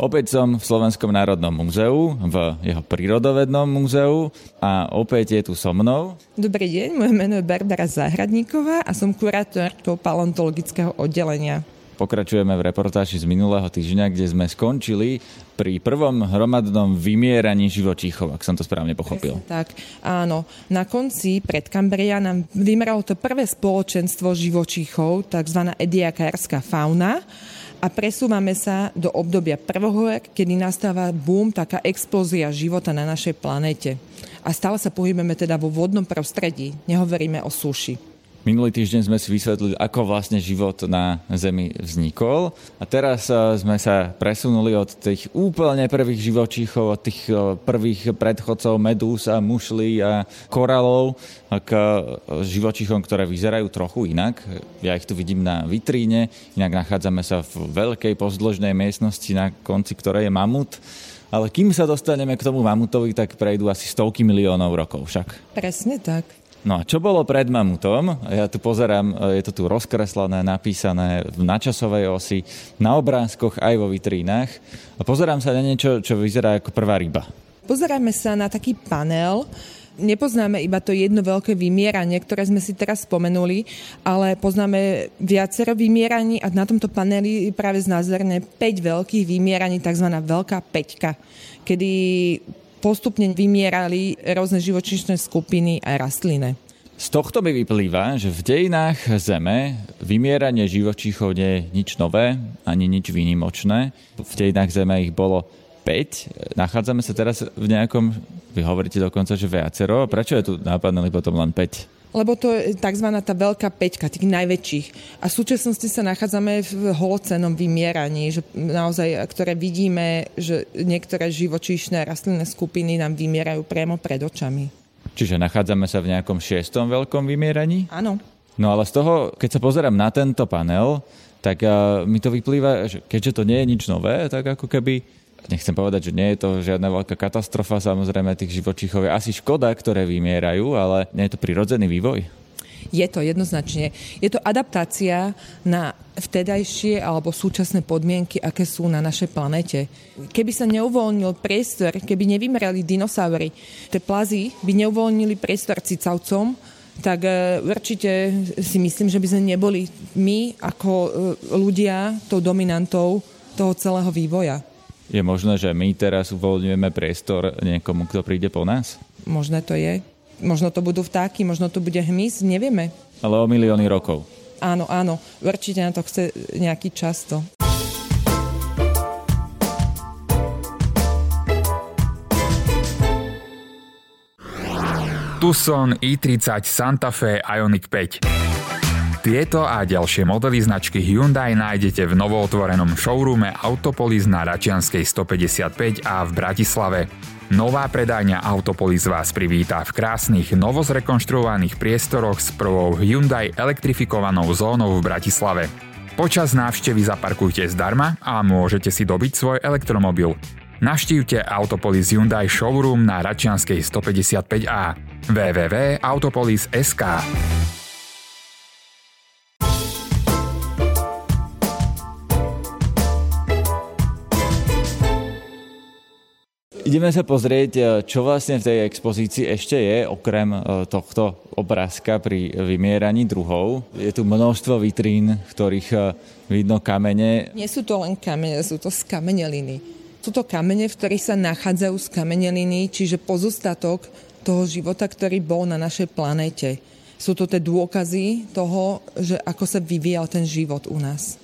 Opäť som v Slovenskom národnom múzeu, v jeho prírodovednom múzeu a opäť je tu so mnou. Dobrý deň, moje meno je Barbara Zahradníková a som kurátorkou paleontologického oddelenia. Pokračujeme v reportáži z minulého týždňa, kde sme skončili pri prvom hromadnom vymieraní živočíchov, ak som to správne pochopil. Presne tak, áno. Na konci predkambria nám vymeralo to prvé spoločenstvo živočíchov, tzv. Ediakárska fauna. A presúvame sa do obdobia prvohor, kedy nastáva boom, taká explózia života na našej planéte. A stále sa pohybujeme teda vo vodnom prostredí, nehovoríme o suši. Minulý týždeň sme si vysvetlili, ako vlastne život na Zemi vznikol. A teraz sme sa presunuli od tých úplne prvých živočíchov, od tých prvých predchodcov medúz a mušlí a koralov k živočíchom, ktoré vyzerajú trochu inak. Ja ich tu vidím na vitríne, inak nachádzame sa v veľkej pozdĺžnej miestnosti, na konci ktorej je mamut. Ale kým sa dostaneme k tomu mamutovi, tak prejdú asi stovky miliónov rokov však. Presne tak. No a čo bolo pred mamutom? Ja tu pozerám, je to tu rozkreslené, napísané v načasovej osi, na obrázkoch aj vo vitrínach. A pozerám sa na niečo, čo vyzerá ako prvá ryba. Pozeráme sa na taký panel. Nepoznáme iba to jedno veľké vymieranie, ktoré sme si teraz spomenuli, ale poznáme viacero vymieraní a na tomto paneli je práve znázorné 5 veľkých vymieraní, tzv. Veľká päťka, kedy postupne vymierali rôzne živočíšne skupiny a rastliny. Z tohto mi vyplýva, že v dejinách Zeme vymieranie živočíchov nie je nič nové, ani nič výnimočné. V dejinách Zeme ich bolo 5. Nachádzame sa teraz v nejakom, vy hovoríte dokonca, že viacero. Prečo je tu na paneli potom len 5? Lebo to je tzv. Tá veľká päťka, tých najväčších. A v súčasnosti sa nachádzame v holocénom vymieraní, že naozaj, ktoré vidíme, že niektoré živočíšne rastlinné skupiny nám vymierajú priamo pred očami. Čiže nachádzame sa v nejakom 6. veľkom vymieraní? Áno. No ale z toho, keď sa pozerám na tento panel, tak mi to vyplýva, že keďže to nie je nič nové, tak ako keby... Nechcem povedať, že nie je to žiadna veľká katastrofa, samozrejme tých živočíchov je asi škoda, ktoré vymierajú, ale nie je to prirodzený vývoj? Je to jednoznačne. Je to adaptácia na vtedajšie alebo súčasné podmienky, aké sú na našej planete. Keby sa neuvoľnil priestor, keby nevymerali dinosaury, tie plazy by neuvoľnili priestor cicavcom, tak určite si myslím, že by sme neboli my ako ľudia tou dominantou toho celého vývoja. Je možné, že my teraz uvoľňujeme priestor niekomu, kto príde po nás? Možné to je. Možno to budú vtáky, možno to bude hmyz, nevieme. Ale o milióny rokov. Áno, áno. Určite na to chce nejaký čas to. Tucson i30 Santa Fe Ioniq 5. Tieto a ďalšie modely značky Hyundai nájdete v novootvorenom showroome Autopolis na Račianskej 155 a v Bratislave. Nová predajňa Autopolis vás privíta v krásnych, novozrekonštruovaných priestoroch s prvou Hyundai elektrifikovanou zónou v Bratislave. Počas návštevy zaparkujte zdarma a môžete si dobiť svoj elektromobil. Navštívte Autopolis Hyundai showroom na Račianskej 155A www.autopolis.sk. Ideme sa pozrieť, čo vlastne v tej expozícii ešte je, okrem tohto obrázka pri vymieraní druhov. Je tu množstvo vitrín, v ktorých vidno kamene. Nie sú to len kamene, sú to skameneliny. Sú to kamene, v ktorých sa nachádzajú skameneliny, čiže pozostatok toho života, ktorý bol na našej planéte. Sú to tie dôkazy toho, že ako sa vyvíjal ten život u nás.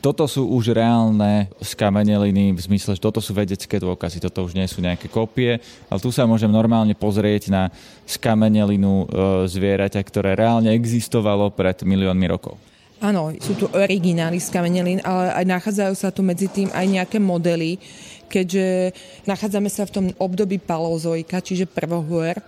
Toto sú už reálne skameneliny, v zmysle, že toto sú vedecké dôkazy, toto už nie sú nejaké kopie, ale tu sa môžem normálne pozrieť na skamenelinu zvieraťa, ktoré reálne existovalo pred miliónmi rokov. Áno, sú tu originály skamenelín, ale aj nachádzajú sa tu medzi tým aj nejaké modely, keďže nachádzame sa v tom období paleozoika, čiže prvohôr.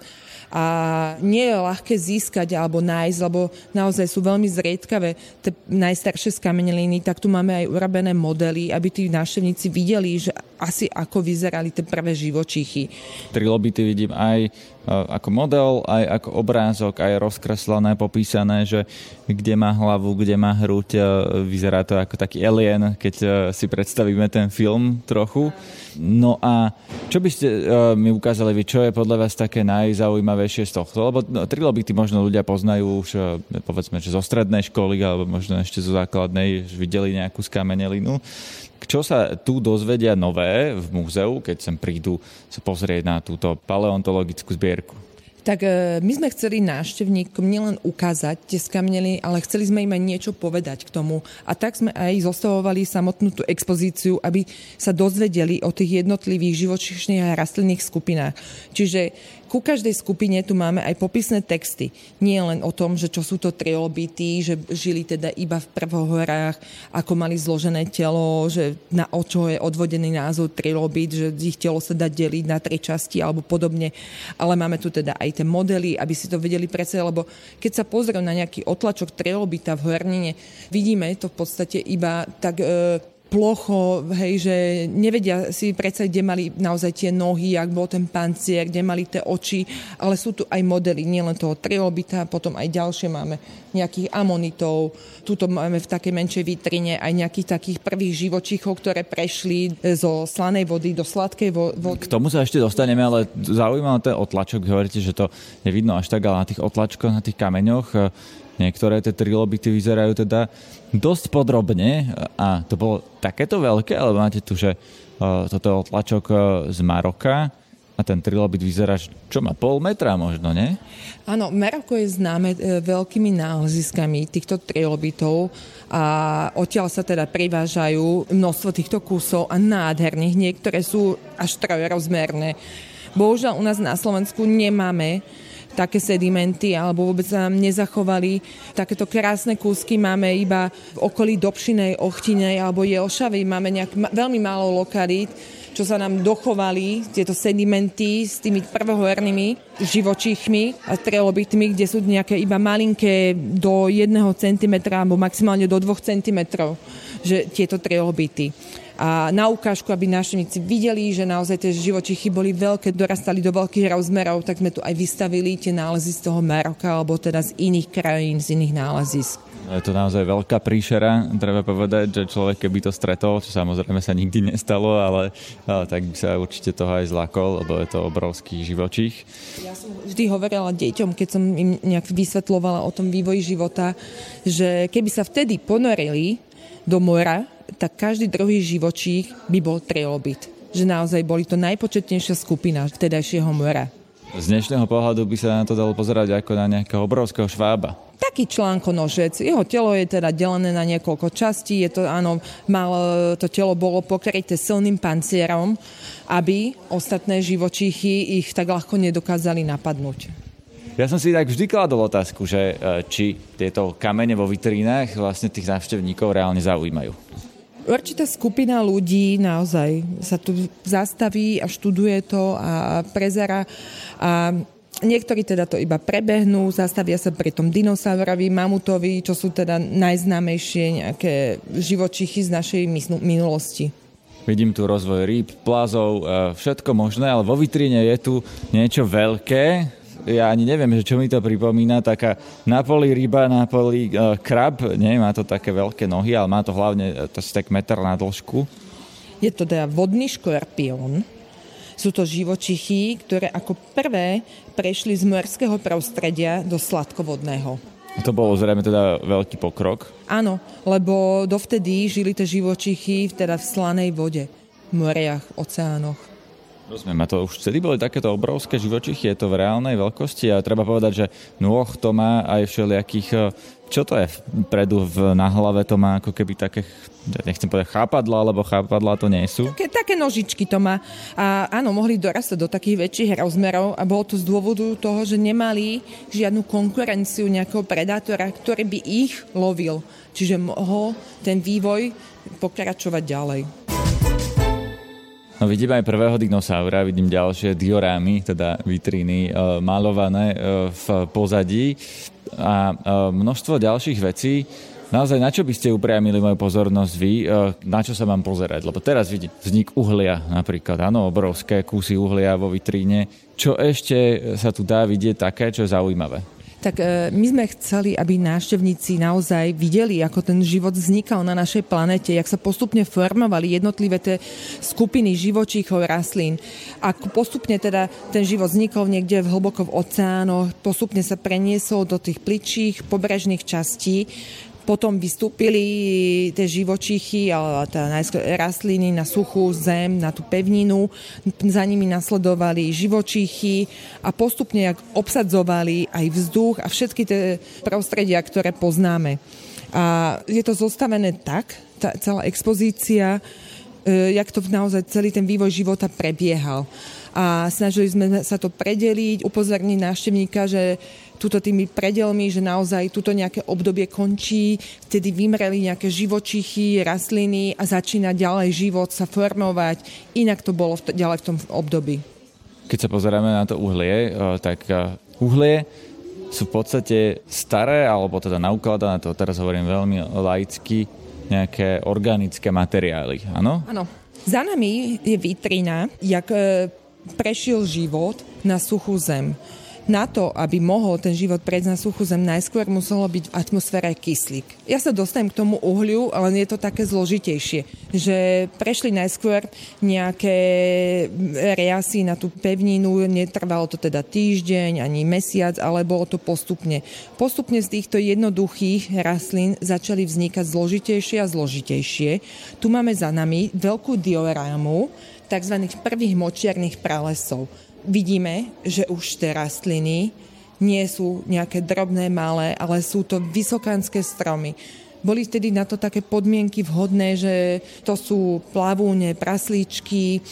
A nie je ľahké získať alebo nájsť, lebo naozaj sú veľmi zriedkavé tie najstaršie skameneliny, tak tu máme aj urobené modely, aby tí návštevníci videli, že asi ako vyzerali tie prvé živočíchy. Trilobity vidím aj ako model, aj ako obrázok, aj rozkreslené, popísané, že kde má hlavu, kde má hruď. Vyzerá to ako taký Alien, keď si predstavíme ten film trochu. No a čo by ste mi ukázali vy, čo je podľa vás také najzaujímavejšie z tohto? Lebo trilobity možno ľudia poznajú už, povedzme, že zo strednej školy, alebo možno ešte zo základnej, že videli nejakú skamenelinu. Čo sa tu dozvedia nové v múzeu, keď sem prídu sa pozrieť na túto paleontologickú zbierku? Tak my sme chceli návštevníkom nielen ukázať tie skameneliny, ale chceli sme im aj niečo povedať k tomu. A tak sme aj zostavovali samotnú tú expozíciu, aby sa dozvedeli o tých jednotlivých živočíšnych a rastlinných skupinách. Čiže ku každej skupine tu máme aj popisné texty. Nie len o tom, že čo sú to trilobity, že žili teda iba v prvohorách, ako mali zložené telo, že na o čo je odvodený názov trilobit, že ich telo sa dá deliť na 3 časti alebo podobne. Ale máme tu teda aj tie modely, aby si to vedeli predstaviť, lebo keď sa pozrieme na nejaký otlačok trilobita v hornine, vidíme to v podstate iba tak... plocho, hej, že nevedia si predstaviť, kde mali naozaj tie nohy, ak bol ten pancier, kde mali tie oči, ale sú tu aj modely, nielen toho trilobita, potom aj ďalšie máme nejakých amonitov, tuto máme v takej menšej vitrine aj nejakých takých prvých živočíchov, ktoré prešli zo slanej vody do sladkej vody. K tomu sa ešte dostaneme, ale zaujímavé ten otlačok, hovoríte, že to nevidno až tak, ale na tých otlačkoch, na tých kameňoch, niektoré tie trilobity vyzerajú teda dosť podrobne a to bolo takéto veľké, ale máte tu, že toto je otlačok z Maroka a ten trilobit vyzerá, čo má 0,5 metra možno, nie? Áno, Maroko je známe veľkými náleziskami týchto trilobitov a odtiaľ sa teda privážajú množstvo týchto kusov a nádherných, niektoré sú až trojrozmerné. Bohužiaľ u nás na Slovensku nemáme také sedimenty, alebo vôbec nám nezachovali. Takéto krásne kúsky máme iba v okolí Dobšinej, Ochtinej alebo Jelšavy. Máme veľmi málo lokalít, čo sa nám dochovali, tieto sedimenty s tými prvohornými živočíchmi a trilobitmi, kde sú nejaké iba malinké do 1 cm alebo maximálne do 2 cm, že tieto trilobity. A na ukážku, aby návštevníci videli, že naozaj tie živočichy boli veľké, dorastali do veľkých rozmerov, tak sme tu aj vystavili tie nálezy z toho Maroka alebo teda z iných krajín, z iných nálezisk. Je to naozaj veľká príšera, treba povedať, že človek keby to stretol, čo samozrejme sa nikdy nestalo, ale tak by sa určite toho aj zlákol, lebo je to obrovský živočích. Ja som vždy hovorila deťom, keď som im nejak vysvetľovala o tom vývoji života, že keby sa vtedy ponorili do mora, tak každý druhý živočích by bol trilobit. Že naozaj boli to najpočetnejšia skupina vtedajšieho mora. Z dnešného pohľadu by sa na to dalo pozerať ako na nejakého obrovského švába. Taký článkonožec. Jeho telo je teda delené na niekoľko častí. To telo bolo pokryté silným pancierom, aby ostatné živočíchy ich tak ľahko nedokázali napadnúť. Ja som si tak vždy kladol otázku, že či tieto kamene vo vitrínach vlastne tých návštevníkov reálne zaujímajú. Určitá skupina ľudí naozaj sa tu zastaví a študuje to a prezerá a niektorí teda to iba prebehnú, zastavia sa pri tom dinosaurovi, mamutovi, čo sú teda najznámejšie nejaké živočichy z našej minulosti. Vidím tu rozvoj rýb, plazov, všetko možné, ale vo vitríne je tu niečo veľké. Ja ani neviem, že čo mi to pripomína, taká na poli ryba, na poli krab, nie, má to také veľké nohy, ale má to hlavne to tak 1 meter na dĺžku. Je to teda vodný škorpión. Sú to živočichy, ktoré ako prvé prešli z morského prostredia do sladkovodného. To bolo zrejme teda veľký pokrok? Áno, lebo dovtedy žili tie živočichy teda v slanej vode, v moriach, oceánoch. Rozumiem, a to už vtedy boli takéto obrovské živočichy, je to v reálnej veľkosti a treba povedať, že nôh to má aj všelijakých, čo to je vpredu na hlave, to má ako keby také, nechcem povedať chápadla, lebo chápadla to nie sú. Také nožičky to má a áno, mohli dorastať do takých väčších rozmerov a bolo to z dôvodu toho, že nemali žiadnu konkurenciu nejakého predátora, ktorý by ich lovil, čiže mohol ten vývoj pokračovať ďalej. No, vidím aj prvého dinosaura, vidím ďalšie diorámy, teda vitríny malované v pozadí a množstvo ďalších vecí. Naozaj, na čo by ste upriamili moju pozornosť vy? Na čo sa mám pozerať? Lebo teraz vidím vznik uhlia napríklad. Áno, obrovské kusy uhlia vo vitríne. Čo ešte sa tu dá vidieť také, čo je zaujímavé? Tak my sme chceli, aby návštevníci naozaj videli, ako ten život vznikal na našej planete, jak sa postupne formovali jednotlivé tie skupiny živočíchov, rastlín. Ako postupne teda ten život vznikol niekde v hlboko v oceánoch, postupne sa preniesol do tých pličích pobrežných častí. Potom vystúpili tie živočichy, ale rastliny na suchú zem, na tú pevninu. Za nimi nasledovali živočichy a postupne jak obsadzovali aj vzduch a všetky tie prostredia, ktoré poznáme. A je to zostavené tak, tá celá expozícia, jak to naozaj celý ten vývoj života prebiehal. A snažili sme sa to predeliť, upozorniť návštevníka, že tuto tými predelmi, že naozaj tuto nejaké obdobie končí, vtedy vymreli nejaké živočichy, rastliny a začína ďalej život sa formovať. Inak to bolo ďalej v tom období. Keď sa pozeráme na to uhlie, tak uhlie sú v podstate staré, alebo teda naukladané, to teraz hovorím veľmi laicky, nejaké organické materiály, áno? Áno. Za nami je vitrina, jak prešiel život na suchú zem. Na to, aby mohol ten život prejsť na suchú zem, najskôr muselo byť v atmosfére kyslík. Ja sa dostanem k tomu uhliu, ale je to také zložitejšie, že prešli najskôr nejaké riasy na tú pevninu, netrvalo to teda týždeň ani mesiac, ale bolo to postupne. Postupne z týchto jednoduchých rastlín začali vznikať zložitejšie a zložitejšie. Tu máme za nami veľkú diorámu tzv. Prvých močiarnych pralesov. Vidíme, že už tie rastliny nie sú nejaké drobné, malé, ale sú to vysokánske stromy. Boli vtedy na to také podmienky vhodné, že to sú plavúne, praslíčky,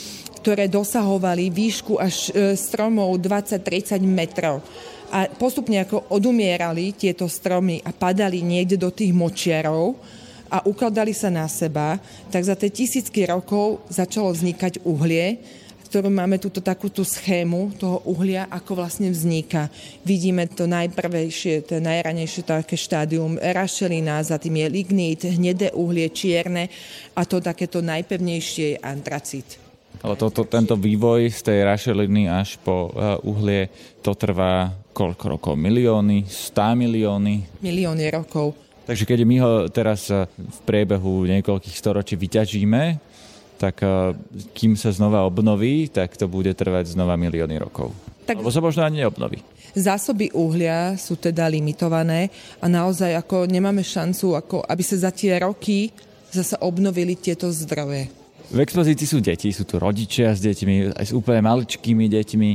ktoré dosahovali výšku až stromov 20-30 metrov. A postupne ako odumierali tieto stromy a padali niekde do tých močiarov a ukladali sa na seba, tak za tie tisícky rokov začalo vznikať uhlie, ktorú máme túto takúto schému toho uhlia, ako vlastne vzniká. Vidíme to najprvejšie, to najranejšie také štádium rašelina, za tým je lignit, hnedé uhlie, čierne a to takéto najpevnejšie je antracit. Ale tento vývoj z tej rašeliny až po uhlie, to trvá koľko rokov? Milióny? 100 milióny? Milióny rokov. Takže keď my ho teraz v priebehu niekoľkých storočí vyťažíme, tak kým sa znova obnoví, tak to bude trvať znova milióny rokov. Alebo sa možno ani neobnoví. Zásoby uhlia sú teda limitované a naozaj ako nemáme šancu, ako aby sa za tie roky zase obnovili tieto zdroje. V expozícii sú deti, sú tu rodičia s deťmi, aj s úplne maličkými deťmi.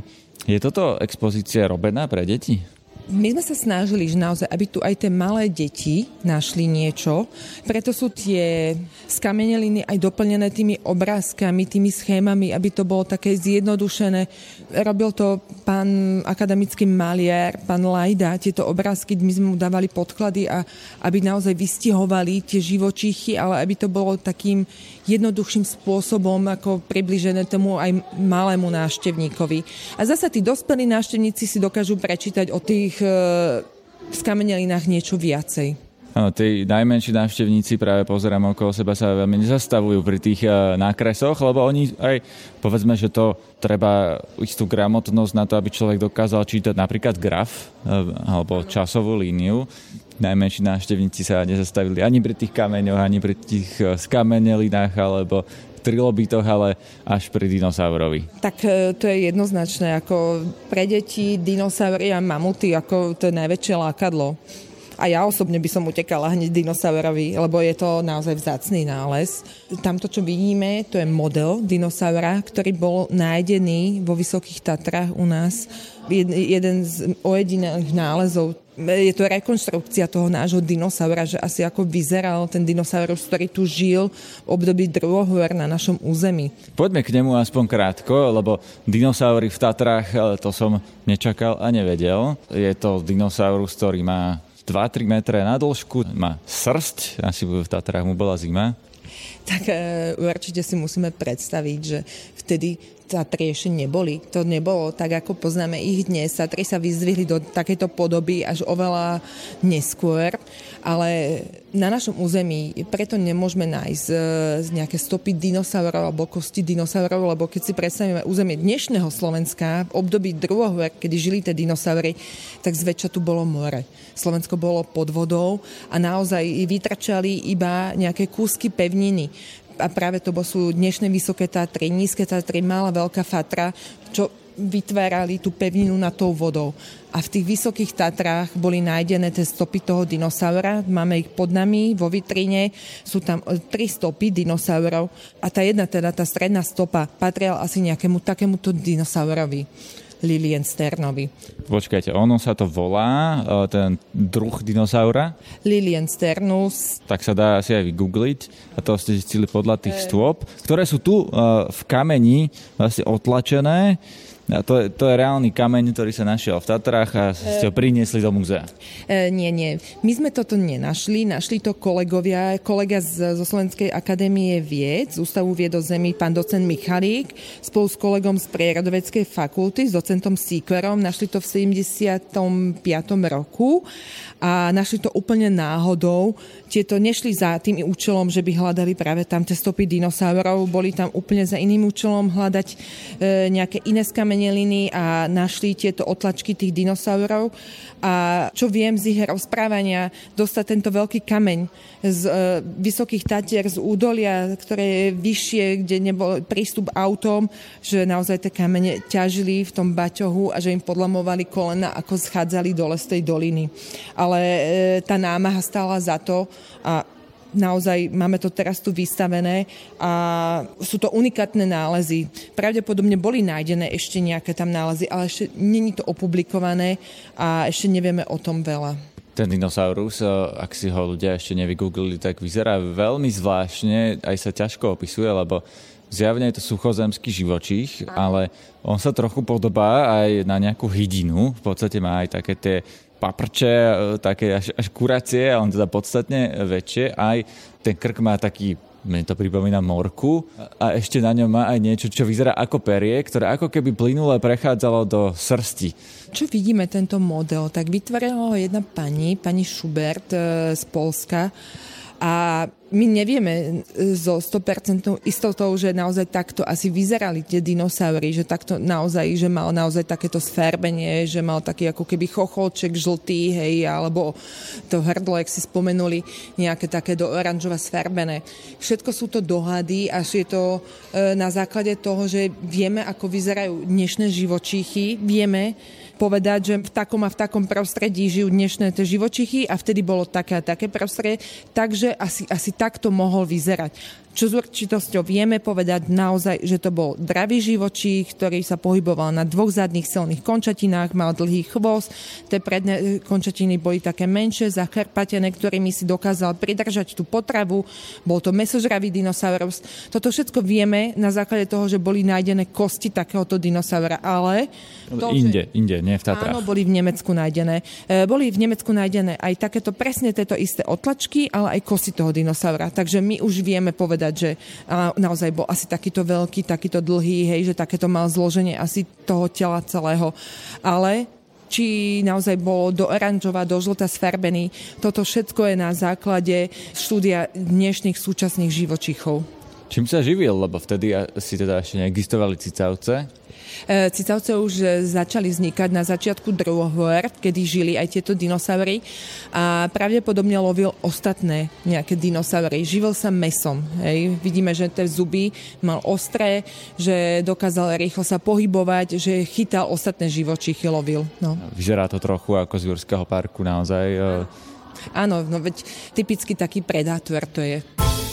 Je toto expozícia robená pre deti? My sme sa snažili, že naozaj, aby tu aj tie malé deti našli niečo. Preto sú tie skameneliny aj doplnené tými obrázkami, tými schémami, aby to bolo také zjednodušené. Robil to pán akademický maliar, pán Lajda, tieto obrázky, my sme mu dávali podklady, a aby naozaj vystihovali tie živočíchy, ale aby to bolo takým jednoduchším spôsobom, ako približené tomu aj malému návštevníkovi. A zase tí dospelí návštevníci si dokážu prečítať o tých v skamenelinách niečo viacej. Áno, tí najmenší návštevníci, práve pozerám okolo seba, sa veľmi nezastavujú pri tých nákresoch, lebo oni aj, povedzme, že to treba istú gramotnosť na to, aby človek dokázal čítať napríklad graf alebo časovú líniu. Najmenší návštevníci sa nezastavili ani pri tých kameňoch, ani pri tých skamenelinách alebo trilobitoch, ale až pri dinosaurovi. Tak to je jednoznačné, ako pre deti, dinosaury a mamuty, ako to je najväčšie lákadlo. A ja osobne by som utekala hneď dinosaurovi, lebo je to naozaj vzácny nález. Tamto, čo vidíme, to je model dinosaura, ktorý bol nájdený vo Vysokých Tatrách u nás. Jeden z ojedinených nálezov. Je to rekonštrukcia toho nášho dinosaura, že asi ako vyzeral ten dinosaurus, ktorý tu žil v období druhohôr na našom území. Poďme k nemu aspoň krátko, lebo dinosaury v Tatrách, to som nečakal a nevedel. Je to dinosaurus, ktorý má 2-3 metre na dĺžku, má srsť, asi v Tatrách mu bola zima. tak určite si musíme predstaviť, že vtedy satriešie neboli. To nebolo tak, ako poznáme ich dnes. Satrie sa vyzdvihli do takejto podoby až oveľa neskôr, ale na našom území preto nemôžeme nájsť nejaké stopy dinosaurov alebo kosti dinosaurov, lebo keď si predstavíme územie dnešného Slovenska v období druhohôr, kedy žili tie dinosaury, tak zväčša tu bolo more. Slovensko bolo pod vodou a naozaj vytrčali iba nejaké kúsky pevniny. A práve to sú dnešné Vysoké Tatry, Nízke Tatry, Malá Veľká Fatra, čo vytvárali tú pevninu nad tou vodou. A v tých Vysokých Tatrách boli nájdené tie stopy toho dinosaura. Máme ich pod nami, vo vitrine. Sú tam 3 stopy dinosaurov. A tá jedna, teda tá stredná stopa, patrila asi nejakému takémuto dinosaurovi. Liliensternovi. Počkajte, ono sa to volá, ten druh dinosaura? Liliensternus. Tak sa dá asi aj vygoogliť a to ste zistili podľa tých stôp, ktoré sú tu v kameni vlastne otlačené. To je reálny kameň, ktorý sa našiel v Tatrách a ste ho priniesli do múzea. Nie. My sme toto nenašli. Našli to kolegovia. Kolega zo Slovenskej akadémie vied, z Ústavu vied o zemi, pán docent Michalík, spolu s kolegom z prírodovedeckej fakulty, s docentom Sikverom. Našli to v 75. roku a našli to úplne náhodou. Tieto nešli za tým účelom, že by hľadali práve tam tie stopy dinosaurov. Boli tam úplne za iným účelom hľadať nejaké iné skamene a našli tieto otlačky tých dinosaurov a čo viem z ich rozprávania, dostať tento veľký kameň z Vysokých Tatier, z údolia, ktoré je vyššie, kde nebol prístup autom, že naozaj tie kamene ťažili v tom baťohu a že im podlamovali kolena, ako schádzali dole z tej doliny. Ale tá námaha stála za to a naozaj máme to teraz tu vystavené a sú to unikátne nálezy. Pravdepodobne boli nájdené ešte nejaké tam nálezy, ale ešte není to opublikované a ešte nevieme o tom veľa. Ten dinosaurus, ak si ho ľudia ešte nevygooglili, tak vyzerá veľmi zvláštne, aj sa ťažko opisuje, lebo zjavne je to suchozemský živočích, ale on sa trochu podobá aj na nejakú hydinu. V podstate má aj také tie paprče, také až kuracie, a on teda podstatne väčšie. Aj ten krk má taký, mne to pripomína morku, a ešte na ňom má aj niečo, čo vyzerá ako perie, ktoré ako keby plynule prechádzalo do srsti. Čo vidíme tento model? Tak vytvorila ho jedna pani Schubert z Polska, a my nevieme so 100% istotou, že naozaj takto asi vyzerali tie dinosaury, že takto naozaj, že mal naozaj takéto sfarbenie, že mal taký ako keby chocholček žltý, hej, alebo to hrdlo, jak si spomenuli, nejaké také do oranžova sfarbené. Všetko sú to dohady, až je to na základe toho, že vieme, ako vyzerajú dnešné živočíchy, vieme povedať, že v takom prostredí žijú dnešné tie živočichy a vtedy bolo také a také prostredie, takže asi takto mohol vyzerať. Čo s určitosťou vieme povedať naozaj, že to bol dravý živočích, ktorý sa pohyboval na 2 zadných silných končatinách, mal dlhý chvost, tie predné končatiny boli také menšie, zachrpatené, ktorými si dokázal pridržať tú potravu, bol to mesožravý dinosaurus. Toto všetko vieme na základe toho, že boli nájdené kosti takéhoto dinosaura, ale inde, nie v Tatrách. Áno, boli v Nemecku nájdené. Boli v Nemecku nájdené aj takéto presne tieto isté otlačky, ale aj kosti toho dinosaura. Takže my už vieme povedať, že naozaj bol asi takýto veľký, takýto dlhý, hej, že takéto mal zloženie asi toho tela celého. Ale či naozaj bol do oranžova, do žlta sfarbený, toto všetko je na základe štúdia dnešných súčasných živočíchov. Čím sa živil? Lebo vtedy si teda ešte neexistovali cicavce. Cicavce už začali vznikať na začiatku druhohôr, kedy žili aj tieto dinosaury a pravdepodobne lovil ostatné nejaké dinosaury. Živil sa mesom. Hej. Vidíme, že tie zuby mal ostré, že dokázal rýchlo sa pohybovať, že chytal ostatné živočíchy, lovil. No. Vyzerá to trochu ako z Jurského parku naozaj. Áno, no veď typicky taký predátor to je.